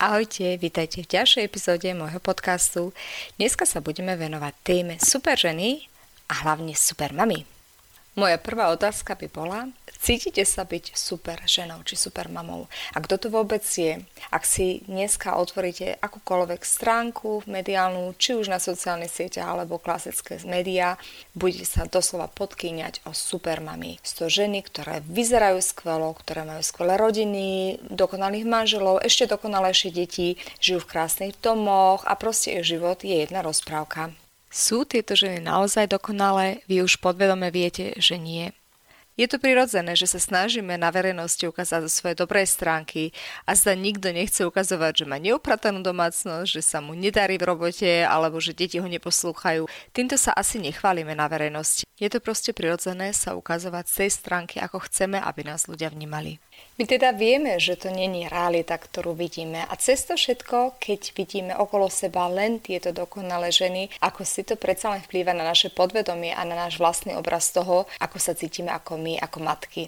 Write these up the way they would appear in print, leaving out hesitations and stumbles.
Ahojte, vítajte v ďalšej epizóde môjho podcastu. Dneska sa budeme venovať téme super ženy a hlavne super mami. Moja prvá otázka by bola, cítite sa byť super ženou či super mamou? A kto to vôbec je? Ak si dneska otvoríte akúkoľvek stránku mediálnu, či už na sociálnych sieťach alebo klasické médiá, budete sa doslova podkýňať o super mami. Sú to ženy, ktoré vyzerajú skvelo, ktoré majú skvelé rodiny, dokonalých manželov, ešte dokonalejšie deti, žijú v krásnych domoch a proste ich život je jedna rozprávka. Sú tieto ženy naozaj dokonalé? Vy už podvedome viete, že nie. Je to prirodzené, že sa snažíme na verejnosti ukázať zo svojej dobrej stránky a zda nikto nechce ukazovať, že má neupratanú domácnosť, že sa mu nedarí v robote alebo že deti ho neposlúchajú. Týmto sa asi nechválime na verejnosti. Je to proste prirodzené sa ukazovať z tej stránky, ako chceme, aby nás ľudia vnímali. My teda vieme, že to nie je realita, ktorú vidíme a cez to všetko, keď vidíme okolo seba len tieto dokonalé ženy, ako si to predsa len vplýva na naše podvedomie a na náš vlastný obraz toho, ako sa cítime ako my, ako matky.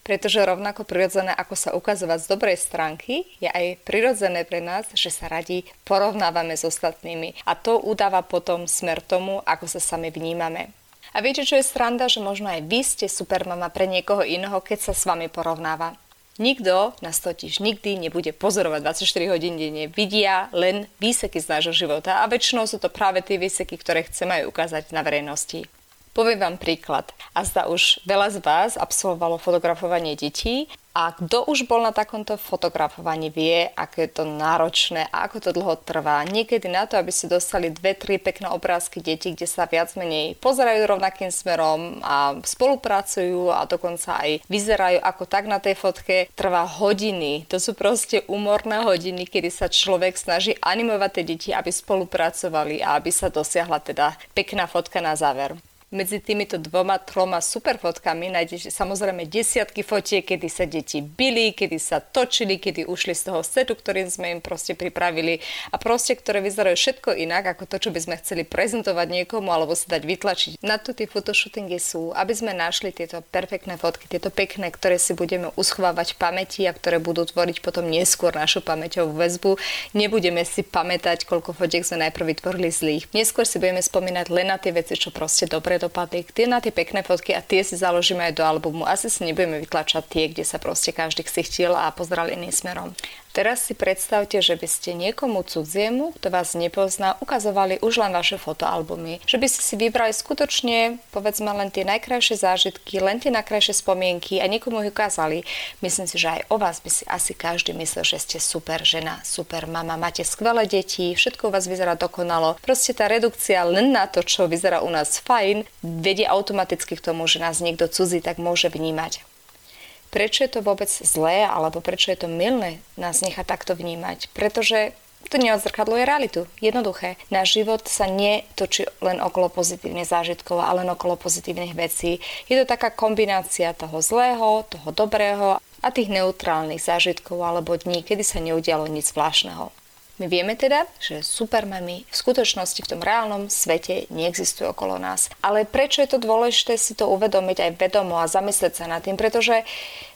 Pretože rovnako prirodzené, ako sa ukazovať z dobrej stránky, je aj prirodzené pre nás, že sa radi porovnávame s ostatnými a to udáva potom smer tomu, ako sa sami vnímame. A viete, čo je sranda, že možno aj vy ste supermama pre niekoho iného, keď sa s vami porovnáva. Nikto nás totiž nikdy nebude pozorovať 24 hodín denne, vidia len výseky z nášho života a väčšinou sú to práve tie výseky, ktoré chceme aj ukázať na verejnosti. Poviem vám príklad. A zda už veľa z vás absolvovalo fotografovanie detí a kto už bol na takomto fotografovaní vie, aké je to náročné a ako to dlho trvá. Niekedy na to, aby ste dostali 2-3 pekné obrázky detí, kde sa viac menej pozerajú rovnakým smerom a spolupracujú a dokonca aj vyzerajú ako tak na tej fotke, trvá hodiny. To sú proste úmorné hodiny, kedy sa človek snaží animovať tie deti, aby spolupracovali a aby sa dosiahla teda pekná fotka na záver. Medzi týmito 2-3 superfotkami nájdete samozrejme desiatky fotiek, kedy sa deti bili, kedy sa točili, kedy ušli z toho setu, ktorým sme im proste pripravili a proste, ktoré vyzerajú všetko inak ako to, čo by sme chceli prezentovať niekomu alebo sa dať vytlačiť. Na to tie photoshootingy sú, aby sme našli tieto perfektné fotky, tieto pekné, ktoré si budeme uschovávať v pamäti a ktoré budú tvoriť potom neskôr našu pamäťovú väzbu. Nebudeme si pamätať, koľko fotiek sme najprv vytvorili zlých. Neskôr si budeme spomínať len na tie veci, čo proste dobre dopadli, tie na tie pekné fotky a tie si založíme aj do albumu. Asi si nebudeme vytlačať tie, kde sa proste každý ksichtil a pozeral iným smerom. Teraz si predstavte, že by ste niekomu cudziemu, kto vás nepozná, ukazovali už len vaše fotoalbumy. Že by ste si vybrali skutočne, povedzme, len tie najkrajšie zážitky, len tie najkrajšie spomienky a niekomu ich ukázali. Myslím si, že aj o vás by si asi každý myslel, že ste super žena, super mama, máte skvelé deti, všetko u vás vyzerá dokonalo. Proste tá redukcia len na to, čo vyzerá u nás fajn, vedie automaticky k tomu, že nás niekto cudzí tak môže vnímať. Prečo je to vôbec zlé, alebo prečo je to mylné nás nechať takto vnímať? Pretože to neodzrkadluje realitu. Jednoduché. Náš život sa netočí len okolo pozitívnych zážitkov a len okolo pozitívnych vecí. Je to taká kombinácia toho zlého, toho dobrého a tých neutrálnych zážitkov alebo dní, kedy sa neudialo nič zvláštneho. My vieme teda, že supermami v skutočnosti v tom reálnom svete neexistujú okolo nás. Ale prečo je to dôležité si to uvedomiť aj vedomo a zamyslieť sa nad tým? Pretože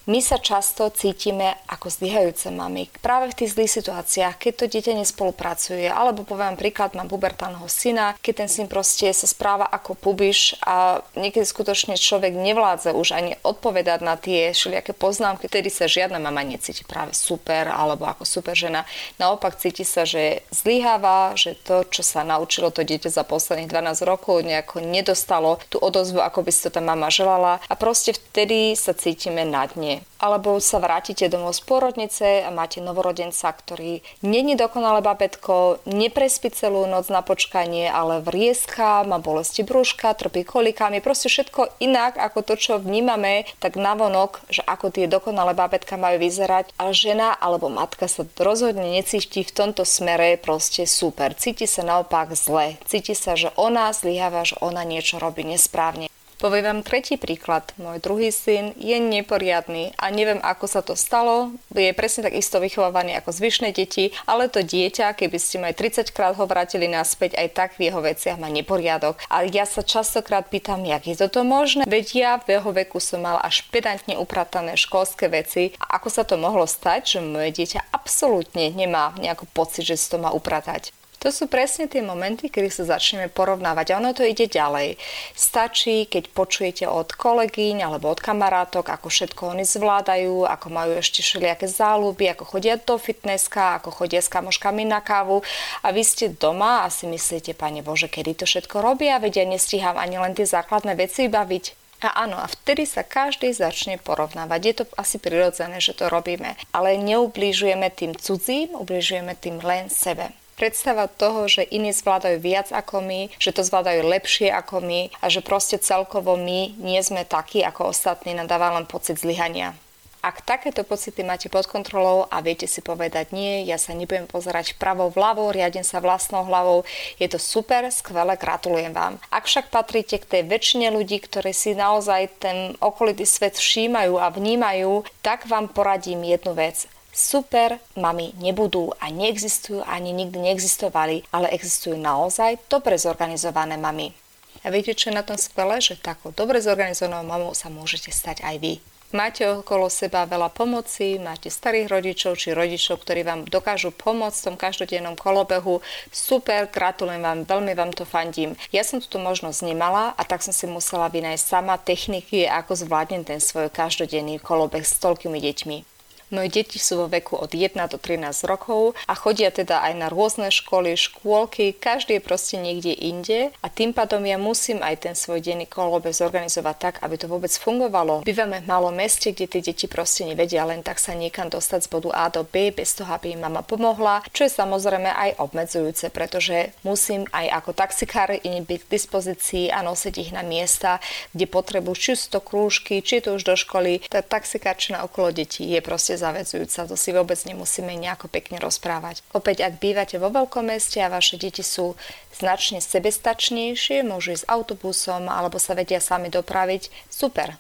my sa často cítime ako zlyhajúce mamy. Práve v tých zlých situáciách, keď to dieťa nespolupracuje, alebo poviem príklad, mám pubertálneho syna, keď ten syn proste sa správa ako pubiš a niekedy skutočne človek nevládza už ani odpovedať na tie všelijaké poznámky, ktoré sa žiadna mama necíti práve super alebo ako super žena. Naopak cíti sa, že zlyháva, že to, čo sa naučilo to dieťa za posledných 12 rokov, nejako nedostalo tú odozvu, ako by si to tá mama želala, a proste vtedy sa cítime na dne. Alebo sa vrátite domov z pôrodnice a máte novorodenca, ktorý není dokonalé babetko, neprespí celú noc na počkanie, ale vrieska, má bolesti brúška, trpí kolikami, proste všetko inak ako to, čo vnímame, tak navonok, že ako tie dokonalé babetka majú vyzerať, a žena alebo matka sa rozhodne necíti v tomto smere proste super. Cíti sa naopak zle, cíti sa, že ona zlyháva, že ona niečo robí nesprávne. Poviem vám tretí príklad. Môj druhý syn je neporiadny a neviem, ako sa to stalo. Je presne tak isto vychovávaný ako zvyšné deti, ale to dieťa, keby ste ma aj 30 krát ho vrátili naspäť, aj tak v jeho veciach má neporiadok. A ja sa častokrát pýtam, jak je toto možné? Veď ja v jeho veku som mal až pedantne upratané školské veci. A ako sa to mohlo stať, že moje dieťa absolútne nemá nejaký pocit, že si to má upratať? To sú presne tie momenty, kedy sa začneme porovnávať, a ono to ide ďalej. Stačí, keď počujete od kolegyň alebo od kamarátok, ako všetko oni zvládajú, ako majú ešte všelijaké záľuby, ako chodia do fitnesska, ako chodia s kamoškami na kávu, a vy ste doma a si myslíte, Pane Bože, kedy to všetko robia, veď ja nestíham ani len tie základné veci vybaviť. A áno, a vtedy sa každý začne porovnávať. Je to asi prirodzené, že to robíme, ale neubližujeme tým cudzím, ubližujeme tým len sebe. Predstava toho, že iní zvládajú viac ako my, že to zvládajú lepšie ako my a že proste celkovo my nie sme takí ako ostatní, nadáva len pocit zlyhania. Ak takéto pocity máte pod kontrolou a viete si povedať nie, ja sa nebudem pozerať pravou hlavou, riadím sa vlastnou hlavou, je to super, skvelé, gratulujem vám. Ak však patríte k tej väčšine ľudí, ktorí si naozaj ten okolitý svet všímajú a vnímajú, tak vám poradím jednu vec. Super mami nebudú a neexistujú, ani nikdy neexistovali, ale existujú naozaj dobre zorganizované mami. A viete, čo je na tom skvelé? Že takou dobre zorganizovanou mamou sa môžete stať aj vy. Máte okolo seba veľa pomoci, máte starých rodičov či rodičov, ktorí vám dokážu pomôcť v tom každodennom kolobehu. Super, gratulujem vám, veľmi vám to fandím. Ja som túto možnosť nemala, a tak som si musela vynájsť sama techniky, ako zvládnem ten svoj každodenný kolobeh s toľkými deťmi. Moje deti sú vo veku od 1 do 13 rokov a chodia teda aj na rôzne školy, škôlky, každý je proste niekde inde, a tým pádom ja musím aj ten svoj denný kolobeh zorganizovať tak, aby to vôbec fungovalo. Bývame v malom meste, kde tie deti proste nevedia len tak sa niekam dostať z bodu A do B bez toho, aby im mama pomohla, čo je samozrejme aj obmedzujúce, pretože musím aj ako taxikár im byť k dispozícii a nosiť ich na miesta, kde potrebujú či sú to krúžky, či to už do školy. Tá taxikárčina okolo detí je proste zaväzujúca, to si vôbec nemusíme nejako pekne rozprávať. Opäť, ak bývate vo veľkom meste a vaše deti sú značne sebestačnejšie, môžu ísť autobusom alebo sa vedia sami dopraviť, super,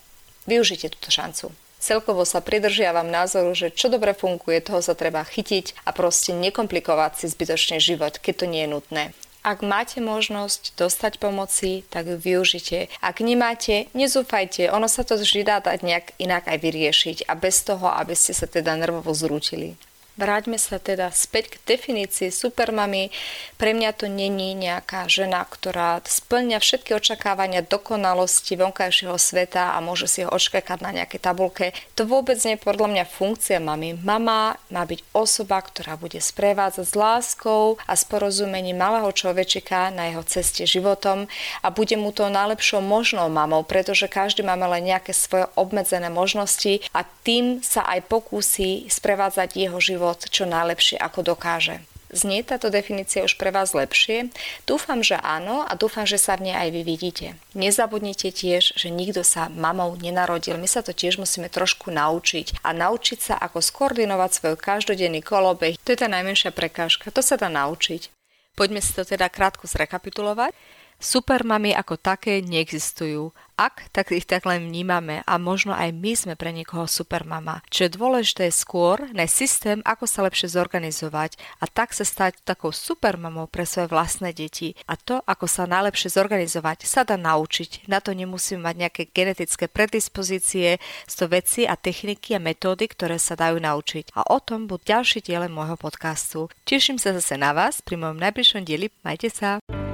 využite túto šancu. Celkovo sa pridržiavam názoru, že čo dobre funguje, toho sa treba chytiť a proste nekomplikovať si zbytočne život, keď to nie je nutné. Ak máte možnosť dostať pomoci, tak ju využite. Ak nemáte, nezúfajte, ono sa to vždy dá nejak inak aj vyriešiť, a bez toho, aby ste sa teda nervovo zrútili. Vráťme sa teda späť k definícii supermamy. Pre mňa to není nejaká žena, ktorá splňa všetky očakávania dokonalosti vonkajšieho sveta a môže si ho očkakať na nejakej tabulke. To vôbec nie je podľa mňa funkcia mami. Mama má byť osoba, ktorá bude sprevádzať s láskou a s porozumením malého človečika na jeho ceste životom a bude mu to najlepšou možnou mamou, pretože každý máme len nejaké svoje obmedzené možnosti a tým sa aj pokúsi sprevádzať jeho život čo najlepšie ako dokáže. Znie táto definícia už pre vás lepšie? Dúfam, že áno, a dúfam, že sa v nej aj vy vidíte. Nezabudnite tiež, že nikto sa mamou nenarodil. My sa to tiež musíme trošku naučiť a naučiť sa, ako skoordinovať svoj každodenný kolobeh. To je tá najmenšia prekážka, to sa dá naučiť. Poďme si to teda krátko zrekapitulovať. Supermami ako také neexistujú. Ak, tak ich tak len vnímame a možno aj my sme pre niekoho supermama. Čo je dôležité skôr, nájsť systém, ako sa lepšie zorganizovať a tak sa stať takou supermamou pre svoje vlastné deti. A to, ako sa najlepšie zorganizovať, sa dá naučiť. Na to nemusíme mať nejaké genetické predispozície, sto veci a techniky a metódy, ktoré sa dajú naučiť. A o tom budú ďalší diele môjho podcastu. Teším sa zase na vás pri mojom najbližšom dieli. Majte sa!